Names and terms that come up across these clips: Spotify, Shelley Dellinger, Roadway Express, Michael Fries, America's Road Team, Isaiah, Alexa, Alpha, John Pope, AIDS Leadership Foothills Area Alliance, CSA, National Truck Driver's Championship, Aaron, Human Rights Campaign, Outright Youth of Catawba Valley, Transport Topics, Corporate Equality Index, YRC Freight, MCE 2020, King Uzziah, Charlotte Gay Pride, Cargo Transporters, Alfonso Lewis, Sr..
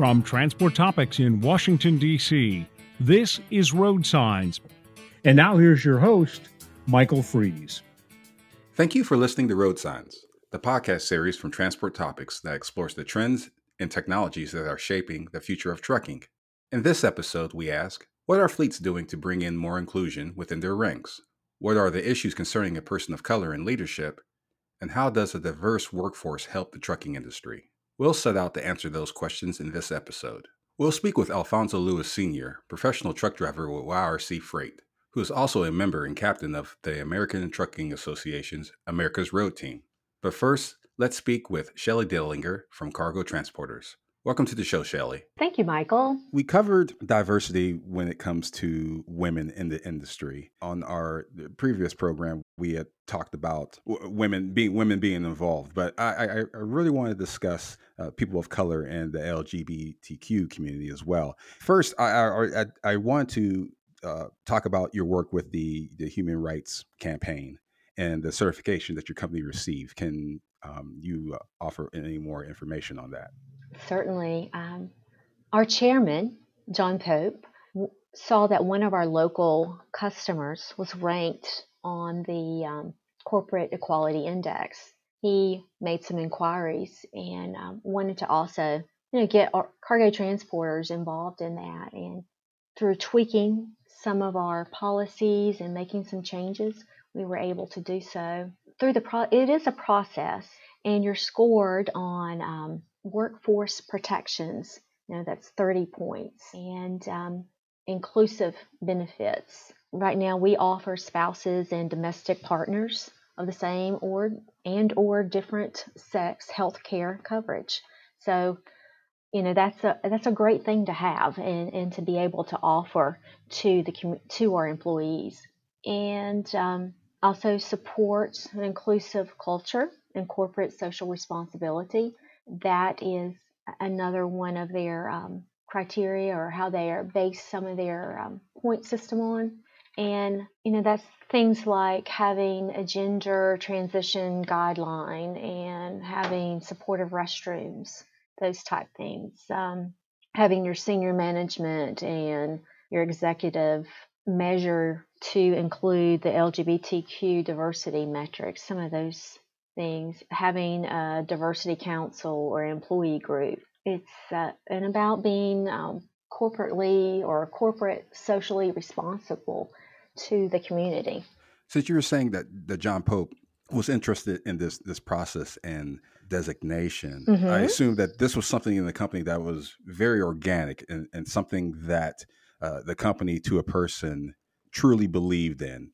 From Transport Topics in Washington, D.C., this is Road Signs. And now here's your host, Michael Fries. Thank you for listening to Road Signs, the podcast series from Transport Topics that explores the trends and technologies that are shaping the future of trucking. In this episode, we ask, what are fleets doing to bring in more inclusion within their ranks? What are the issues concerning a person of color in leadership? And how does a diverse workforce help the trucking industry? We'll set out to answer those questions in this episode. We'll speak with Alfonso Lewis, Sr., professional truck driver with YRC Freight, who is also a member and captain of the American Trucking Association's America's Road Team. But first, let's speak with Shelley Dellinger from Cargo Transporters. Welcome to the show, Shelley. Thank you, Michael. We covered diversity when it comes to women in the industry. On our previous program, we had talked about women being involved, but I really want to discuss people of color and the LGBTQ community as well. First, I want to talk about your work with the Human Rights Campaign and the certification that your company received. Can you offer any more information on that? Certainly. Our chairman, John Pope, saw that one of our local customers was ranked on the Corporate Equality Index. He made some inquiries and wanted to also, get our Cargo Transporters involved in that. And through tweaking some of our policies and making some changes, we were able to do so. It is a process, and you're scored on workforce protections, that's 30 points, and inclusive benefits. Right now, we offer spouses and domestic partners of the same or different sex health care coverage. So, that's a great thing to have and to be able to offer to our employees, and also support an inclusive culture and corporate social responsibility. That is another one of their criteria, or how they are based some of their point system on. And, that's things like having a gender transition guideline and having supportive restrooms, those type things. Having your senior management and your executive measure to include the LGBTQ diversity metrics, some of those things, having a diversity council or employee group. It's and about being corporate socially responsible to the community. Since you were saying that John Pope was interested in this process and designation, mm-hmm. I assume that this was something in the company that was very organic and something that the company to a person truly believed in.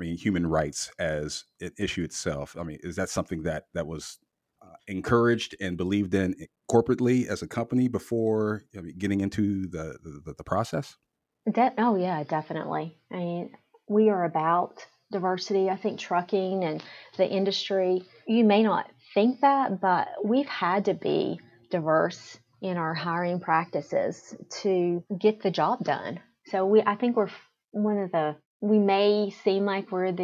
Human rights as an issue itself. I mean, is that something that was encouraged and believed in corporately as a company before getting into the process? Oh yeah, definitely. I mean, we are about diversity. I think trucking and the industry, you may not think that, but we've had to be diverse in our hiring practices to get the job done. So I think we're we may seem like we're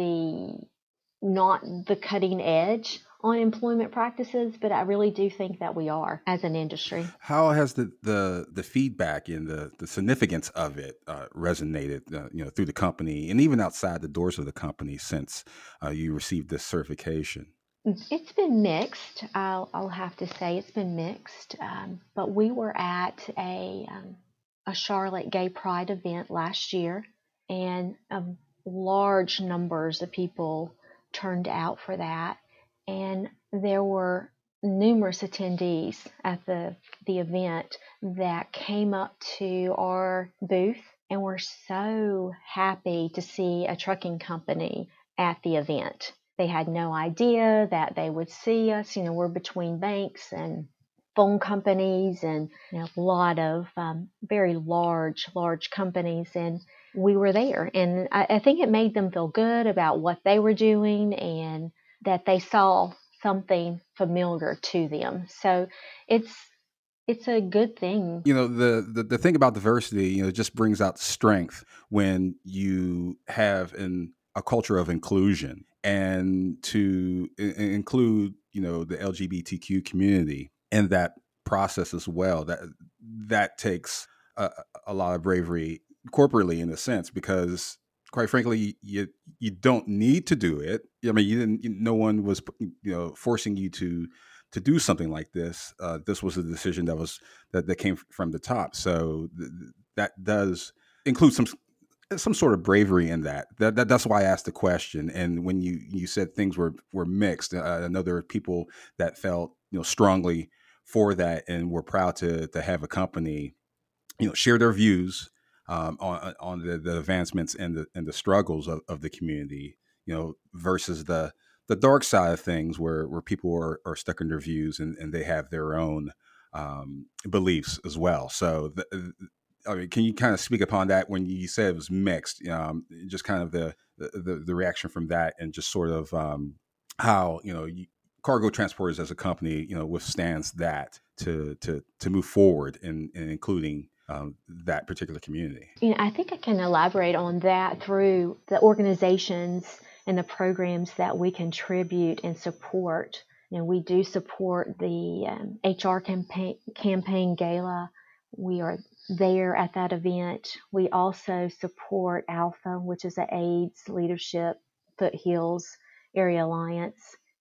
not the cutting edge on employment practices, but I really do think that we are as an industry. How has the feedback and the significance of it resonated, through the company and even outside the doors of the company since you received this certification? It's been mixed. I'll have to say it's been mixed. But we were at a Charlotte Gay Pride event last year. And large numbers of people turned out for that. And there were numerous attendees at the event that came up to our booth and were so happy to see a trucking company at the event. They had no idea that they would see us. We're between banks and phone companies and a lot of very large companies, and we were there, and I think it made them feel good about what they were doing and that they saw something familiar to them. So it's a good thing. The thing about diversity, just brings out strength when you have a culture of inclusion, and to include, the LGBTQ community in that process as well. That takes a lot of bravery corporately, in a sense, because quite frankly, you don't need to do it. I mean, no one was forcing you to do something like this. This was a decision that came from the top. So that does include some sort of bravery in that. That's why I asked the question. And when you said things were mixed, I know there were people that felt strongly for that and were proud to have a company share their views on the advancements and the struggles of the community, versus the dark side of things where people are stuck in their views and they have their own beliefs as well. So I mean, can you kind of speak upon that when you said it was mixed, just kind of the reaction from that, and just sort of how, Cargo Transporters as a company, withstands that to move forward and including that particular community? I think I can elaborate on that through the organizations and the programs that we contribute and support. We do support the HR campaign gala. We are there at that event. We also support Alpha, which is the AIDS Leadership Foothills Area Alliance.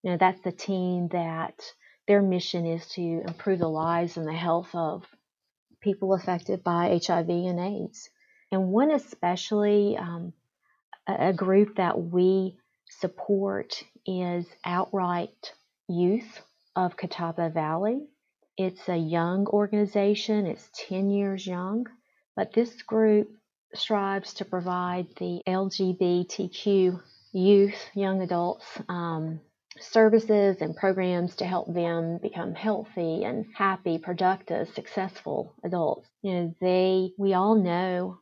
That's the team that their mission is to improve the lives and the health of people affected by HIV and AIDS. And one especially, a group that we support is Outright Youth of Catawba Valley. It's a young organization. It's 10 years young. But this group strives to provide the LGBTQ youth, young adults, services and programs to help them become healthy and happy, productive, successful adults. We all know,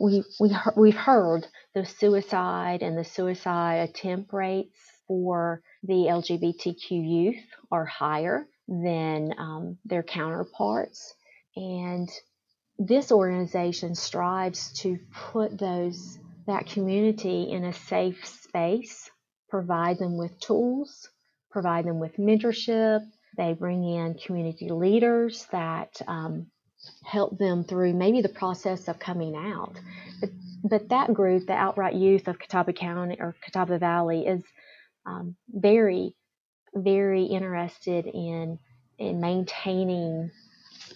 we've heard the suicide attempt rates for the LGBTQ youth are higher than their counterparts. And this organization strives to put that community in a safe space, provide them with tools, provide them with mentorship. They bring in community leaders that help them through maybe the process of coming out. But that group, the Outright Youth of Catawba County or Catawba Valley, is very, very interested in maintaining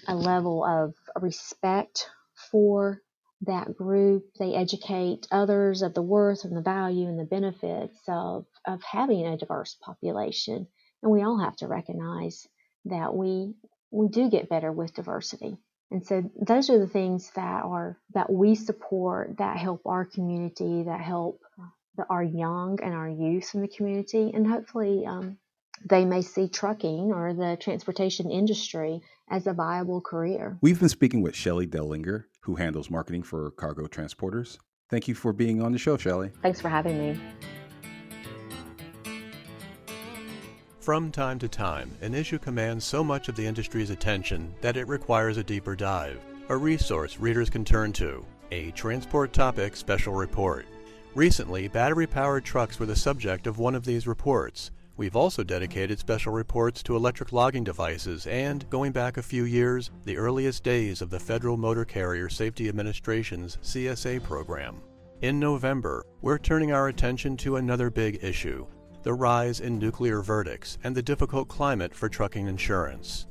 a level of respect for that group. They educate others of the worth and the value and the benefits of having a diverse population. And we all have to recognize that we do get better with diversity. And so those are the things that we support, that help our community, that help our young and our youth in the community. And hopefully they may see trucking or the transportation industry as a viable career. We've been speaking with Shelley Dellinger, who handles marketing for Cargo Transporters. Thank you for being on the show, Shelley. Thanks for having me. From time to time, an issue commands so much of the industry's attention that it requires a deeper dive, a resource readers can turn to, a Transport Topics special report. Recently, battery-powered trucks were the subject of one of these reports. We've also dedicated special reports to electric logging devices and, going back a few years, the earliest days of the Federal Motor Carrier Safety Administration's CSA program. In November, we're turning our attention to another big issue, the rise in nuclear verdicts and the difficult climate for trucking insurance.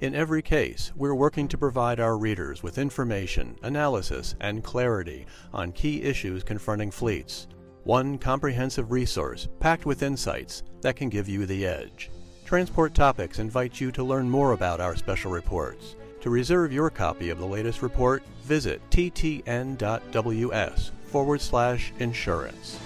In every case, we're working to provide our readers with information, analysis, and clarity on key issues confronting fleets. One comprehensive resource packed with insights that can give you the edge. Transport Topics invites you to learn more about our special reports. To reserve your copy of the latest report, visit ttn.ws/insurance.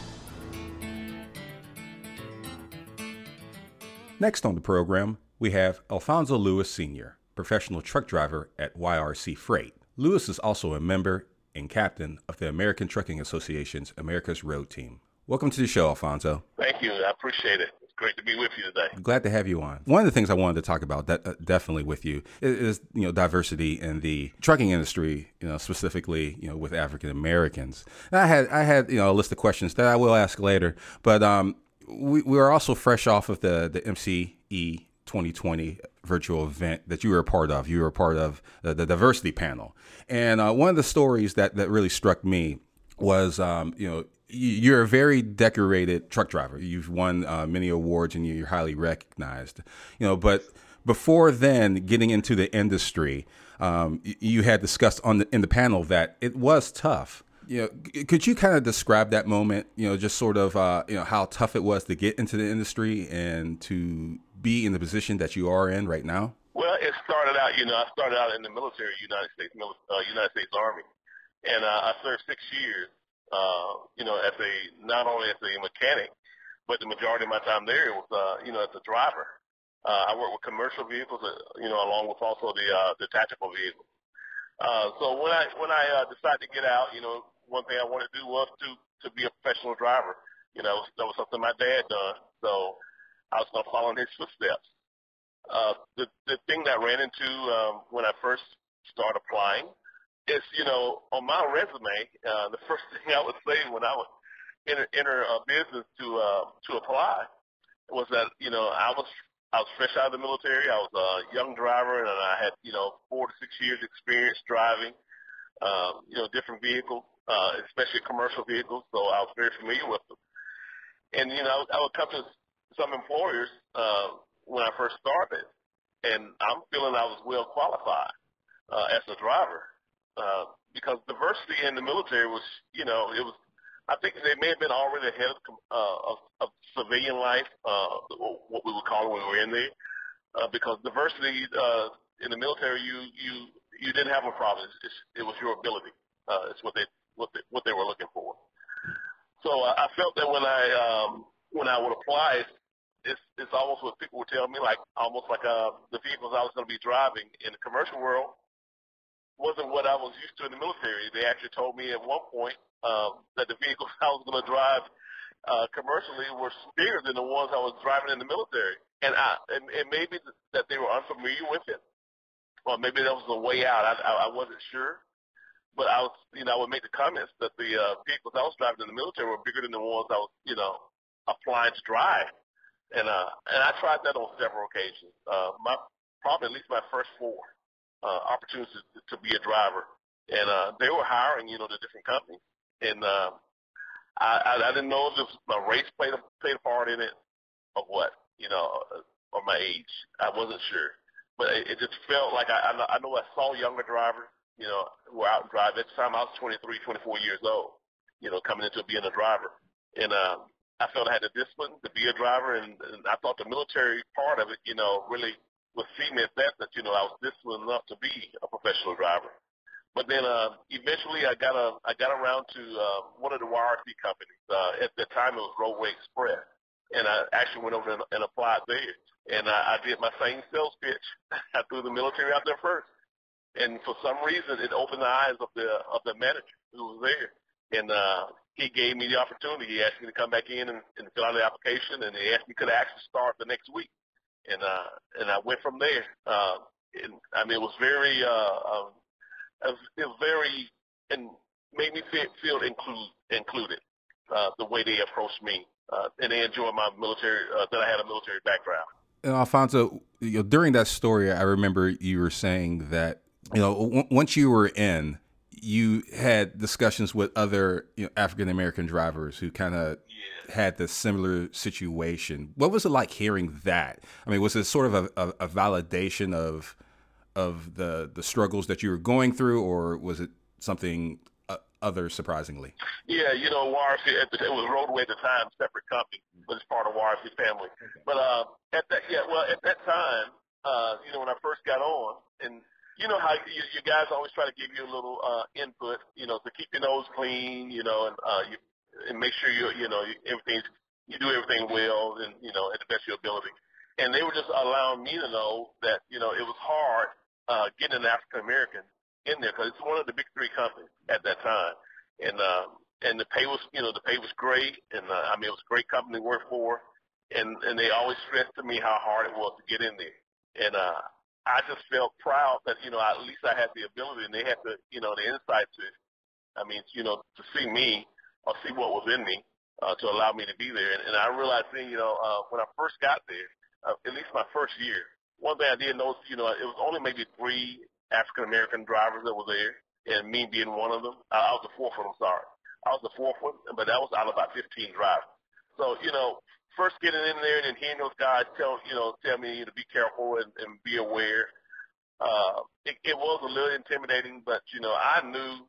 Next on the program, we have Alfonso Lewis, Sr., professional truck driver at YRC Freight. Lewis is also a member and captain of the American Trucking Association's America's Road Team. Welcome to the show, Alfonso. Thank you. I appreciate it. It's great to be with you today. Glad to have you on. One of the things I wanted to talk about definitely with you is, diversity in the trucking industry, specifically, with African Americans. And I had, a list of questions that I will ask later, but we are also fresh off of the MCE 2020 virtual event that you were a part of. You were a part of the diversity panel. And one of the stories that really struck me was, you're a very decorated truck driver. You've won many awards and you're highly recognized, but before then, getting into the industry, you had discussed in the panel that it was tough. Could you kind of describe that moment, just sort of, how tough it was to get into the industry and to be in the position that you are in right now? Well, it started out, I started out in the military, United States Army, and I served 6 years, as not only as a mechanic, but the majority of my time there was, as a driver. I worked with commercial vehicles, along with also the tactical vehicles. So when I decided to get out, one thing I wanted to do was to be a professional driver. That was something my dad done, so I was going to follow in his footsteps. The thing that I ran into when I first started applying is, on my resume, the first thing I would say when I would enter a business to apply was that, I was fresh out of the military. I was a young driver, and I had, 4 to 6 years experience driving, different vehicles, especially commercial vehicles. So I was very familiar with them. And, I would come to some employers when I first started, and I'm feeling I was well qualified as a driver because diversity in the military was, it was. I think they may have been already ahead of civilian life, what we would call it when we were in there, because diversity in the military, you didn't have a problem. It was your ability. It's what they were looking for. So I felt that when I would apply, it's almost what people would tell me, the vehicles I was going to be driving in the commercial world wasn't what I was used to in the military. They actually told me at one point that the vehicles I was going to drive commercially were bigger than the ones I was driving in the military. And it may be that they were unfamiliar with it, or maybe that was a way out. I wasn't sure. But I was, I would make the comments that the vehicles I was driving in the military were bigger than the ones I was, applying to drive. And I tried that on several occasions, probably at least my first four opportunities to be a driver. And they were hiring, the different companies. And I didn't know if my race played a part in it or what, or my age. I wasn't sure. But it just felt like I know I saw younger drivers, who were out driving. At the time, I was 23, 24 years old, coming into being a driver. And I felt I had the discipline to be a driver, and I thought the military part of it, really was seeing me at that, I was disciplined enough to be a professional driver. But then eventually I got around to one of the YRC companies. At the time, it was Roadway Express, and I actually went over and applied there. And I did my same sales pitch. I threw the military out there first, and for some reason, it opened the eyes of the manager who was there, and he gave me the opportunity. He asked me to come back in and fill out the application, and he asked me could I actually start the next week, and I went from there. It was very. And made me feel included the way they approached me, and they enjoyed my military that I had a military background. And Alfonso, during that story, I remember you were saying that once you were in, you had discussions with other African American drivers who kind of had the similar situation. What was it like hearing that? I mean, was it sort of a validation of the struggles that you were going through, or was it something other surprisingly? Yeah, YRC, it was Roadway at the time, separate company, but it's part of YRC family. But at that time, when I first got on, and you know how you guys always try to give you a little input, to keep your nose clean, and make sure you do everything well and at the best of your ability. And they were just allowing me to know that, it was hard getting an African-American in there because it's one of the big three companies at that time. And the pay was, great. And, it was a great company to work for. And they always stressed to me how hard it was to get in there. And I just felt proud that, at least I had the ability and they had the, the insight to see me or see what was in me to allow me to be there. And I realized then, when I first got there, at least my first year, one thing I did notice, it was only maybe 3 African-American drivers that were there, and me being one of them. I was the fourth one, I'm sorry. I was the fourth one, but that was out of about 15 drivers. So, first getting in there and hearing those guys tell me to be careful and be aware, it was a little intimidating, but, I knew,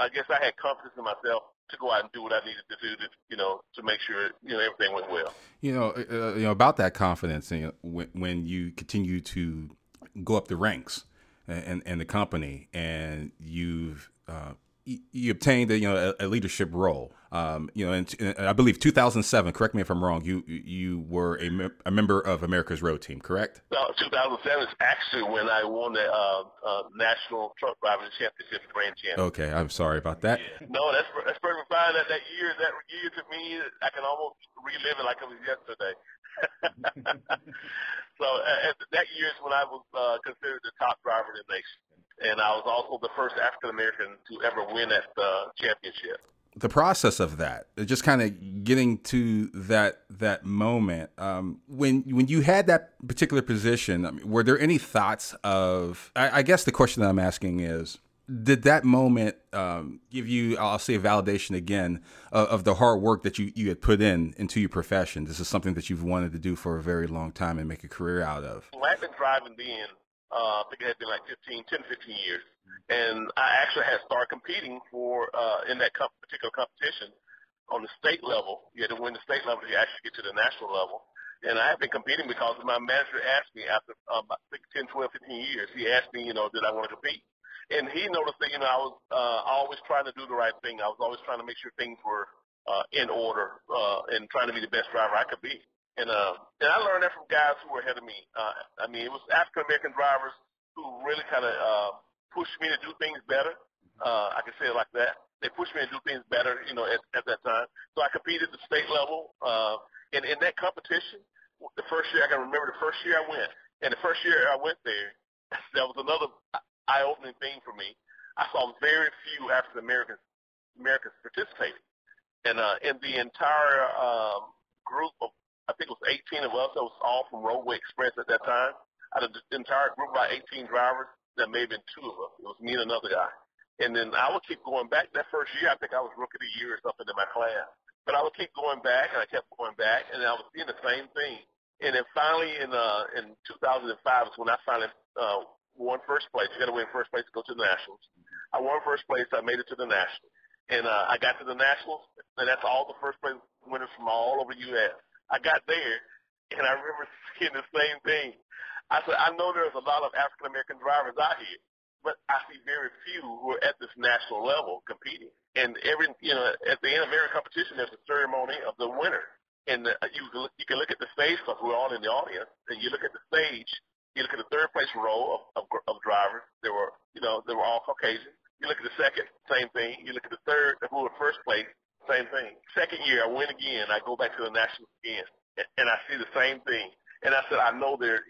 I guess I had confidence in myself to go out and do what I needed to do to, to make sure, everything went well. About that confidence, when you continue to go up the ranks in the company and you've you obtained a leadership role, and I believe 2007, correct me if I'm wrong, you were a member of America's Road Team, correct? No, 2007 is actually when I won the National Truck Driver's Championship Grand Champion. Okay, I'm sorry about that. Yeah. No, that's perfectly fine. That year to me, I can almost relive it like it was yesterday. So that year is when I was considered the top driver in the nation. And I was also the first African-American to ever win at the championship. The process of that, just kind of getting to that moment, when you had that particular position, were there any thoughts of, I guess the question that I'm asking is, did that moment give you, I'll say, validation again of the hard work that you had put into your profession? This is something that you've wanted to do for a very long time and make a career out of. I've been driving being I think it had been like 10 to 15 years. And I actually had started competing for, in that particular competition on the state level. You had to win the state level to actually get to the national level. And I had been competing because my manager asked me after, I think 10, 12, 15 years, he asked me, did I want to compete? And he noticed that, I was always trying to do the right thing. I was always trying to make sure things were in order and trying to be the best driver I could be. And I learned that from guys who were ahead of me. It was African-American drivers who really kind of pushed me to do things better. I can say it like that. They pushed me to do things better, at that time. So I competed at the state level. And in that competition, the first year, I can remember the first year I went. And the first year I went there, that was another eye-opening thing for me. I saw very few African-Americans participating. And in the entire group of, I think it was 18 of us. That was all from Roadway Express at that time. Out of the entire group, about 18 drivers, there may have been 2 of us. It was me and another guy. And then I would keep going back. That first year, I think I was Rookie of the Year or something in my class. But I would keep going back, and I kept going back, and I was seeing the same thing. And then finally in 2005 is when I finally won first place. You got to win first place to go to the Nationals. I won first place. I made it to the Nationals. And I got to the Nationals, and that's all the first place winners from all over the U.S. I got there, and I remember seeing the same thing. I said, I know there's a lot of African-American drivers out here, but I see very few who are at this national level competing. And at the end of every competition, there's a ceremony of the winner. And you can look at the stage, because we're all in the audience, and you look at the stage, you look at the third-place row of drivers. They were all Caucasian. You look at the second, same thing. You look at the third, who were first place. Same thing. Second year, I win again. I go back to the Nationals again, and I see the same thing. And I said, I know they're,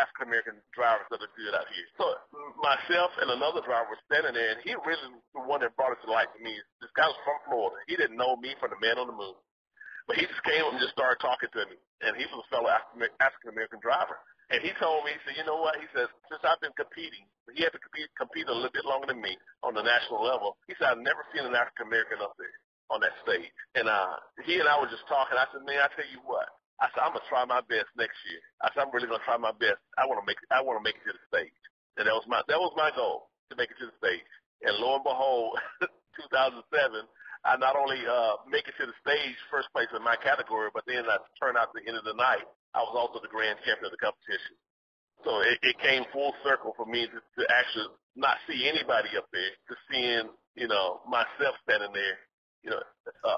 African-American drivers that are good out here. So myself and another driver were standing there, and he really the one that brought it to light to me. This guy was from Florida. He didn't know me from the man on the moon. But he just came up and just started talking to me, and he was a fellow African-American driver. And he told me, he said, you know what? He says, since I've been competing, he had to compete a little bit longer than me on the national level. He said, I've never seen an African-American up there on that stage. And he and I were just talking. I said, man, I tell you what. I said, I'm gonna try my best next year. I said, I'm really gonna try my best. I wanna make it to the stage. And that was my goal, to make it to the stage. And lo and behold, 2007, I not only make it to the stage, first place in my category, but then I turned out at the end of the night, I was also the grand champion of the competition. So it came full circle for me to actually not see anybody up there, to seeing, myself standing there,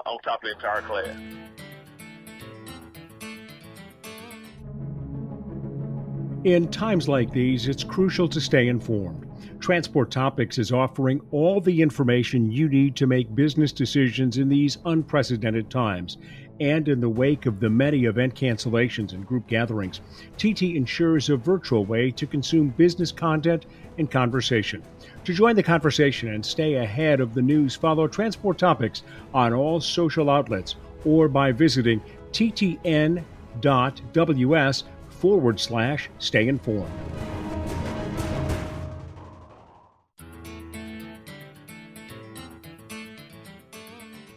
on top of the entire class. In times like these, it's crucial to stay informed. Transport Topics is offering all the information you need to make business decisions in these unprecedented times. And in the wake of the many event cancellations and group gatherings, TT ensures a virtual way to consume business content and conversation. To join the conversation and stay ahead of the news, follow Transport Topics on all social outlets or by visiting ttn.ws /stayinformed.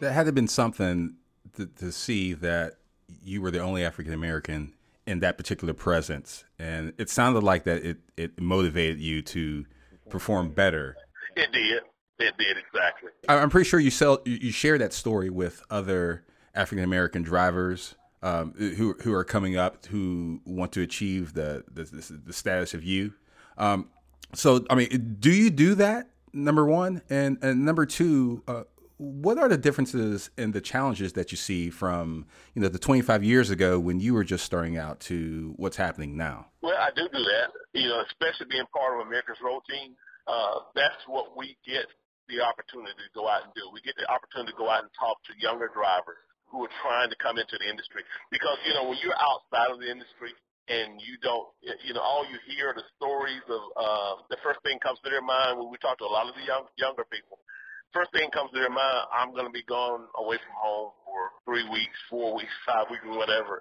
That had to have been something to see that you were the only African American in that particular presence. And it sounded like that it motivated you to perform better. It did. It did, exactly. I'm pretty sure you shared that story with other African American drivers who are coming up, who want to achieve the status of you. So, I mean, do you do that, number one? And number two, what are the differences and the challenges that you see from, you know, the 25 years ago when you were just starting out to what's happening now? Well, I do that, you know, especially being part of America's Road Team. That's what we get the opportunity to go out and do. We get the opportunity to go out and talk to younger drivers who are trying to come into the industry. Because, you know, when you're outside of the industry and you don't, you know, all you hear are the stories of, the first thing comes to their mind when we talk to a lot of the younger people. First thing comes to their mind, I'm going to be gone away from home for 3 weeks, 4 weeks, 5 weeks, or whatever.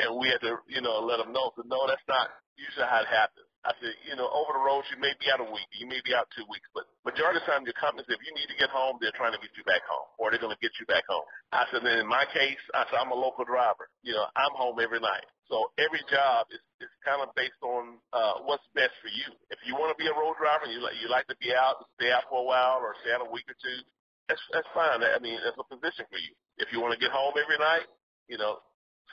And we had to, you know, let them know, that no, that's not usually how it happens. I said, you know, over the road, you may be out a week, you may be out 2 weeks, but majority of the time your companies, if you need to get home, they're trying to get you back home, or they're going to get you back home. I said, then in my case, I said, I'm a local driver. You know, I'm home every night. So every job is kind of based on what's best for you. If you want to be a road driver and you like to be out and stay out for a while or stay out a week or two, that's fine. I mean, that's a position for you. If you want to get home every night, you know,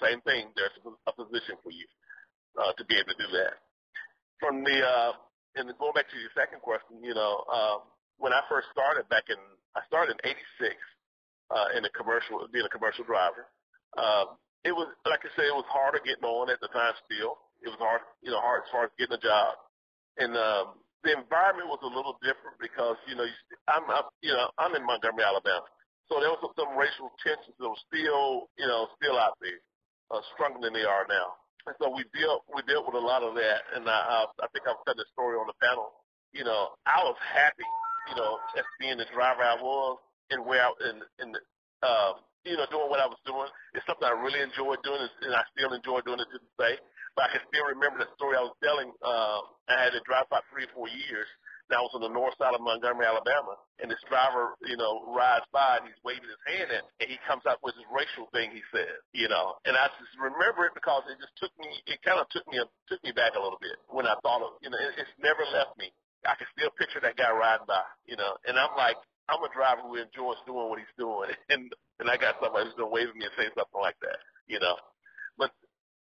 same thing. There's a position for you to be able to do that. From the and going back to your second question, you know, when I first started back in, I started in '86 being a commercial driver. It was, like I said, it was harder getting on at the time. Still, it was hard, you know, hard as far as getting a job. And the environment was a little different because, you know, I'm in Montgomery, Alabama, so there was some racial tensions that were still out there, stronger than they are now. And so we dealt with a lot of that, and I think I've said this story on the panel. You know, I was happy, you know, as being the driver I was, and you know, doing what I was doing. It's something I really enjoyed doing, and I still enjoy doing it to this day. But I can still remember the story I was telling. I had to drive about 3 or 4 years. And I was on the north side of Montgomery, Alabama, and this driver, you know, rides by and he's waving his hand at me, and he comes out with this racial thing he says, you know. And I just remember it because it just took me back a little bit when I thought of, you know, it's never left me. I can still picture that guy riding by, you know. And I'm like, I'm a driver who enjoys doing what he's doing, and I got somebody who's going to wave at me and say something like that, you know. But,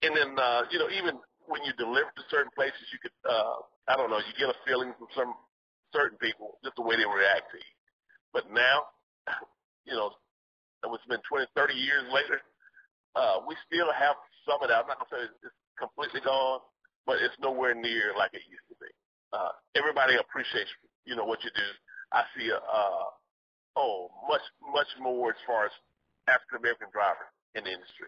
and then, you know, even when you deliver to certain places, you could, I don't know, you get a feeling from certain people, just the way they react to you. But now, you know, it's been 20, 30 years later, we still have some of that. I'm not going to say it's completely gone, but it's nowhere near like it used to be. Everybody appreciates, you know, what you do. I see much, much more as far as African American drivers in the industry.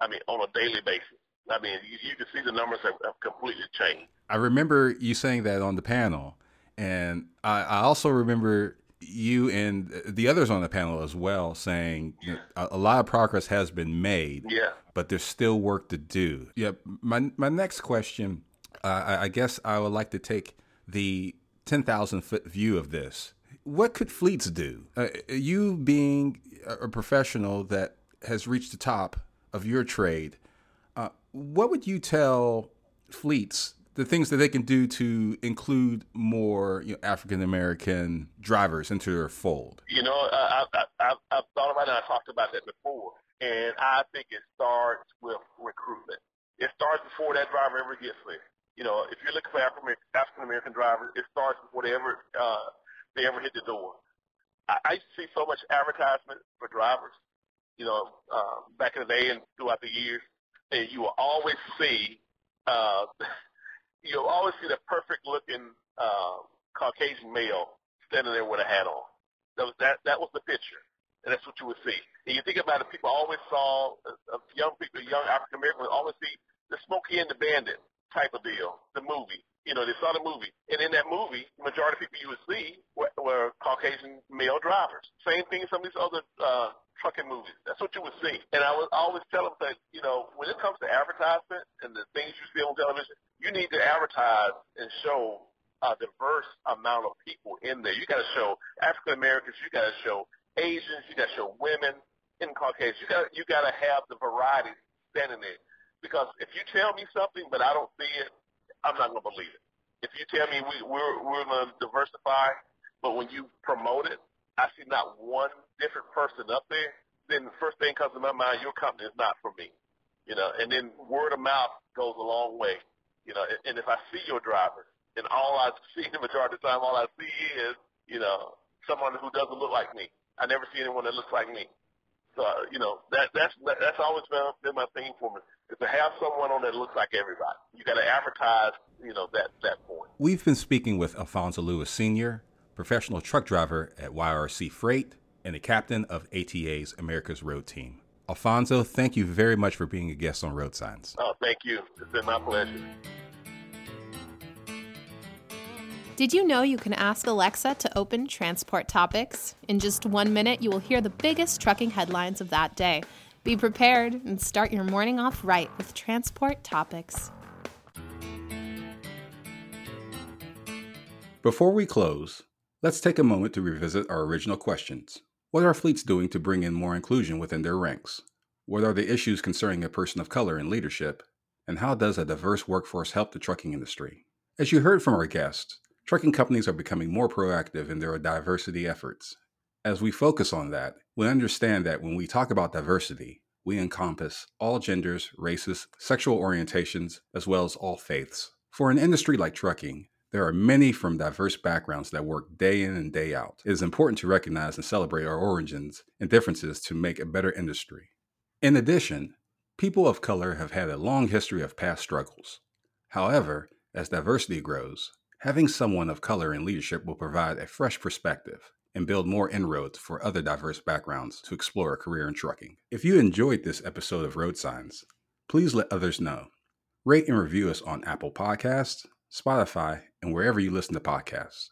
I mean, on a daily basis. I mean, you can see the numbers have completely changed. I remember you saying that on the panel, and I also remember you and the others on the panel as well saying, yeah, you know, a lot of progress has been made, yeah, but there's still work to do. Yeah. My next question, I guess I would like to take the 10,000-foot view of this. What could fleets do? You being a professional that has reached the top of your trade, what would you tell fleets, the things that they can do to include more, you know, African-American drivers into their fold? You know, I've thought about it, and I talked about that before, and I think it starts with recruitment. It starts before that driver ever gets there. You know, if you're looking for African-American drivers, it starts before they ever hit the door. I see so much advertisement for drivers, you know, back in the day and throughout the years. And you will always see, the perfect-looking Caucasian male standing there with a hat on. That was the picture, and that's what you would see. And you think about it, people always saw young African Americans always see the Smokey and the Bandit type of deal, the movie. You know, they saw the movie, and in that movie, the majority of people you would see were Caucasian male drivers. Same thing in some of these other trucking movies. That's what you would see. And I always tell them that, you know, when it comes to advertisement and the things you see on television, you need to advertise and show a diverse amount of people in there. You got to show African Americans. You got to show Asians. You got to show women in Caucasian. You got to have the variety standing there. Because if you tell me something but I don't see it, I'm not going to believe it. If you tell me we're going to diversify, but when you promote it, I see not one different person up there, then the first thing comes to my mind, your company is not for me. You know, and then word of mouth goes a long way. You know, and if I see your driver, and all I see the majority of the time, all I see is, you know, someone who doesn't look like me. I never see anyone that looks like me. So, you know, that's always been my thing for me, is to have someone on that looks like everybody. You got to advertise, you know, that point. We've been speaking with Alfonso Lewis, Sr., professional truck driver at YRC Freight and the captain of ATA's America's Road Team. Alfonso, thank you very much for being a guest on Road Signs. Oh, thank you. It's been my pleasure. Did you know you can ask Alexa to open Transport Topics? In just 1 minute, you will hear the biggest trucking headlines of that day. Be prepared and start your morning off right with Transport Topics. Before we close, let's take a moment to revisit our original questions. What are fleets doing to bring in more inclusion within their ranks? What are the issues concerning a person of color in leadership? And how does a diverse workforce help the trucking industry? As you heard from our guests, trucking companies are becoming more proactive in their diversity efforts. As we focus on that, we understand that when we talk about diversity, we encompass all genders, races, sexual orientations, as well as all faiths. For an industry like trucking, there are many from diverse backgrounds that work day in and day out. It is important to recognize and celebrate our origins and differences to make a better industry. In addition, people of color have had a long history of past struggles. However, as diversity grows, having someone of color in leadership will provide a fresh perspective and build more inroads for other diverse backgrounds to explore a career in trucking. If you enjoyed this episode of Road Signs, please let others know. Rate and review us on Apple Podcasts, Spotify, and wherever you listen to podcasts.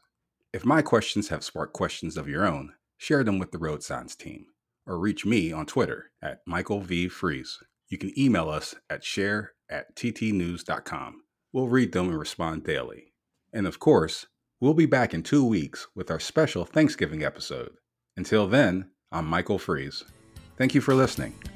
If my questions have sparked questions of your own, share them with the Road Signs team or reach me on Twitter at Michael V. Fries. You can email us at share@ttnews.com. We'll read them and respond daily. And of course, we'll be back in 2 weeks with our special Thanksgiving episode. Until then, I'm Michael Fries. Thank you for listening.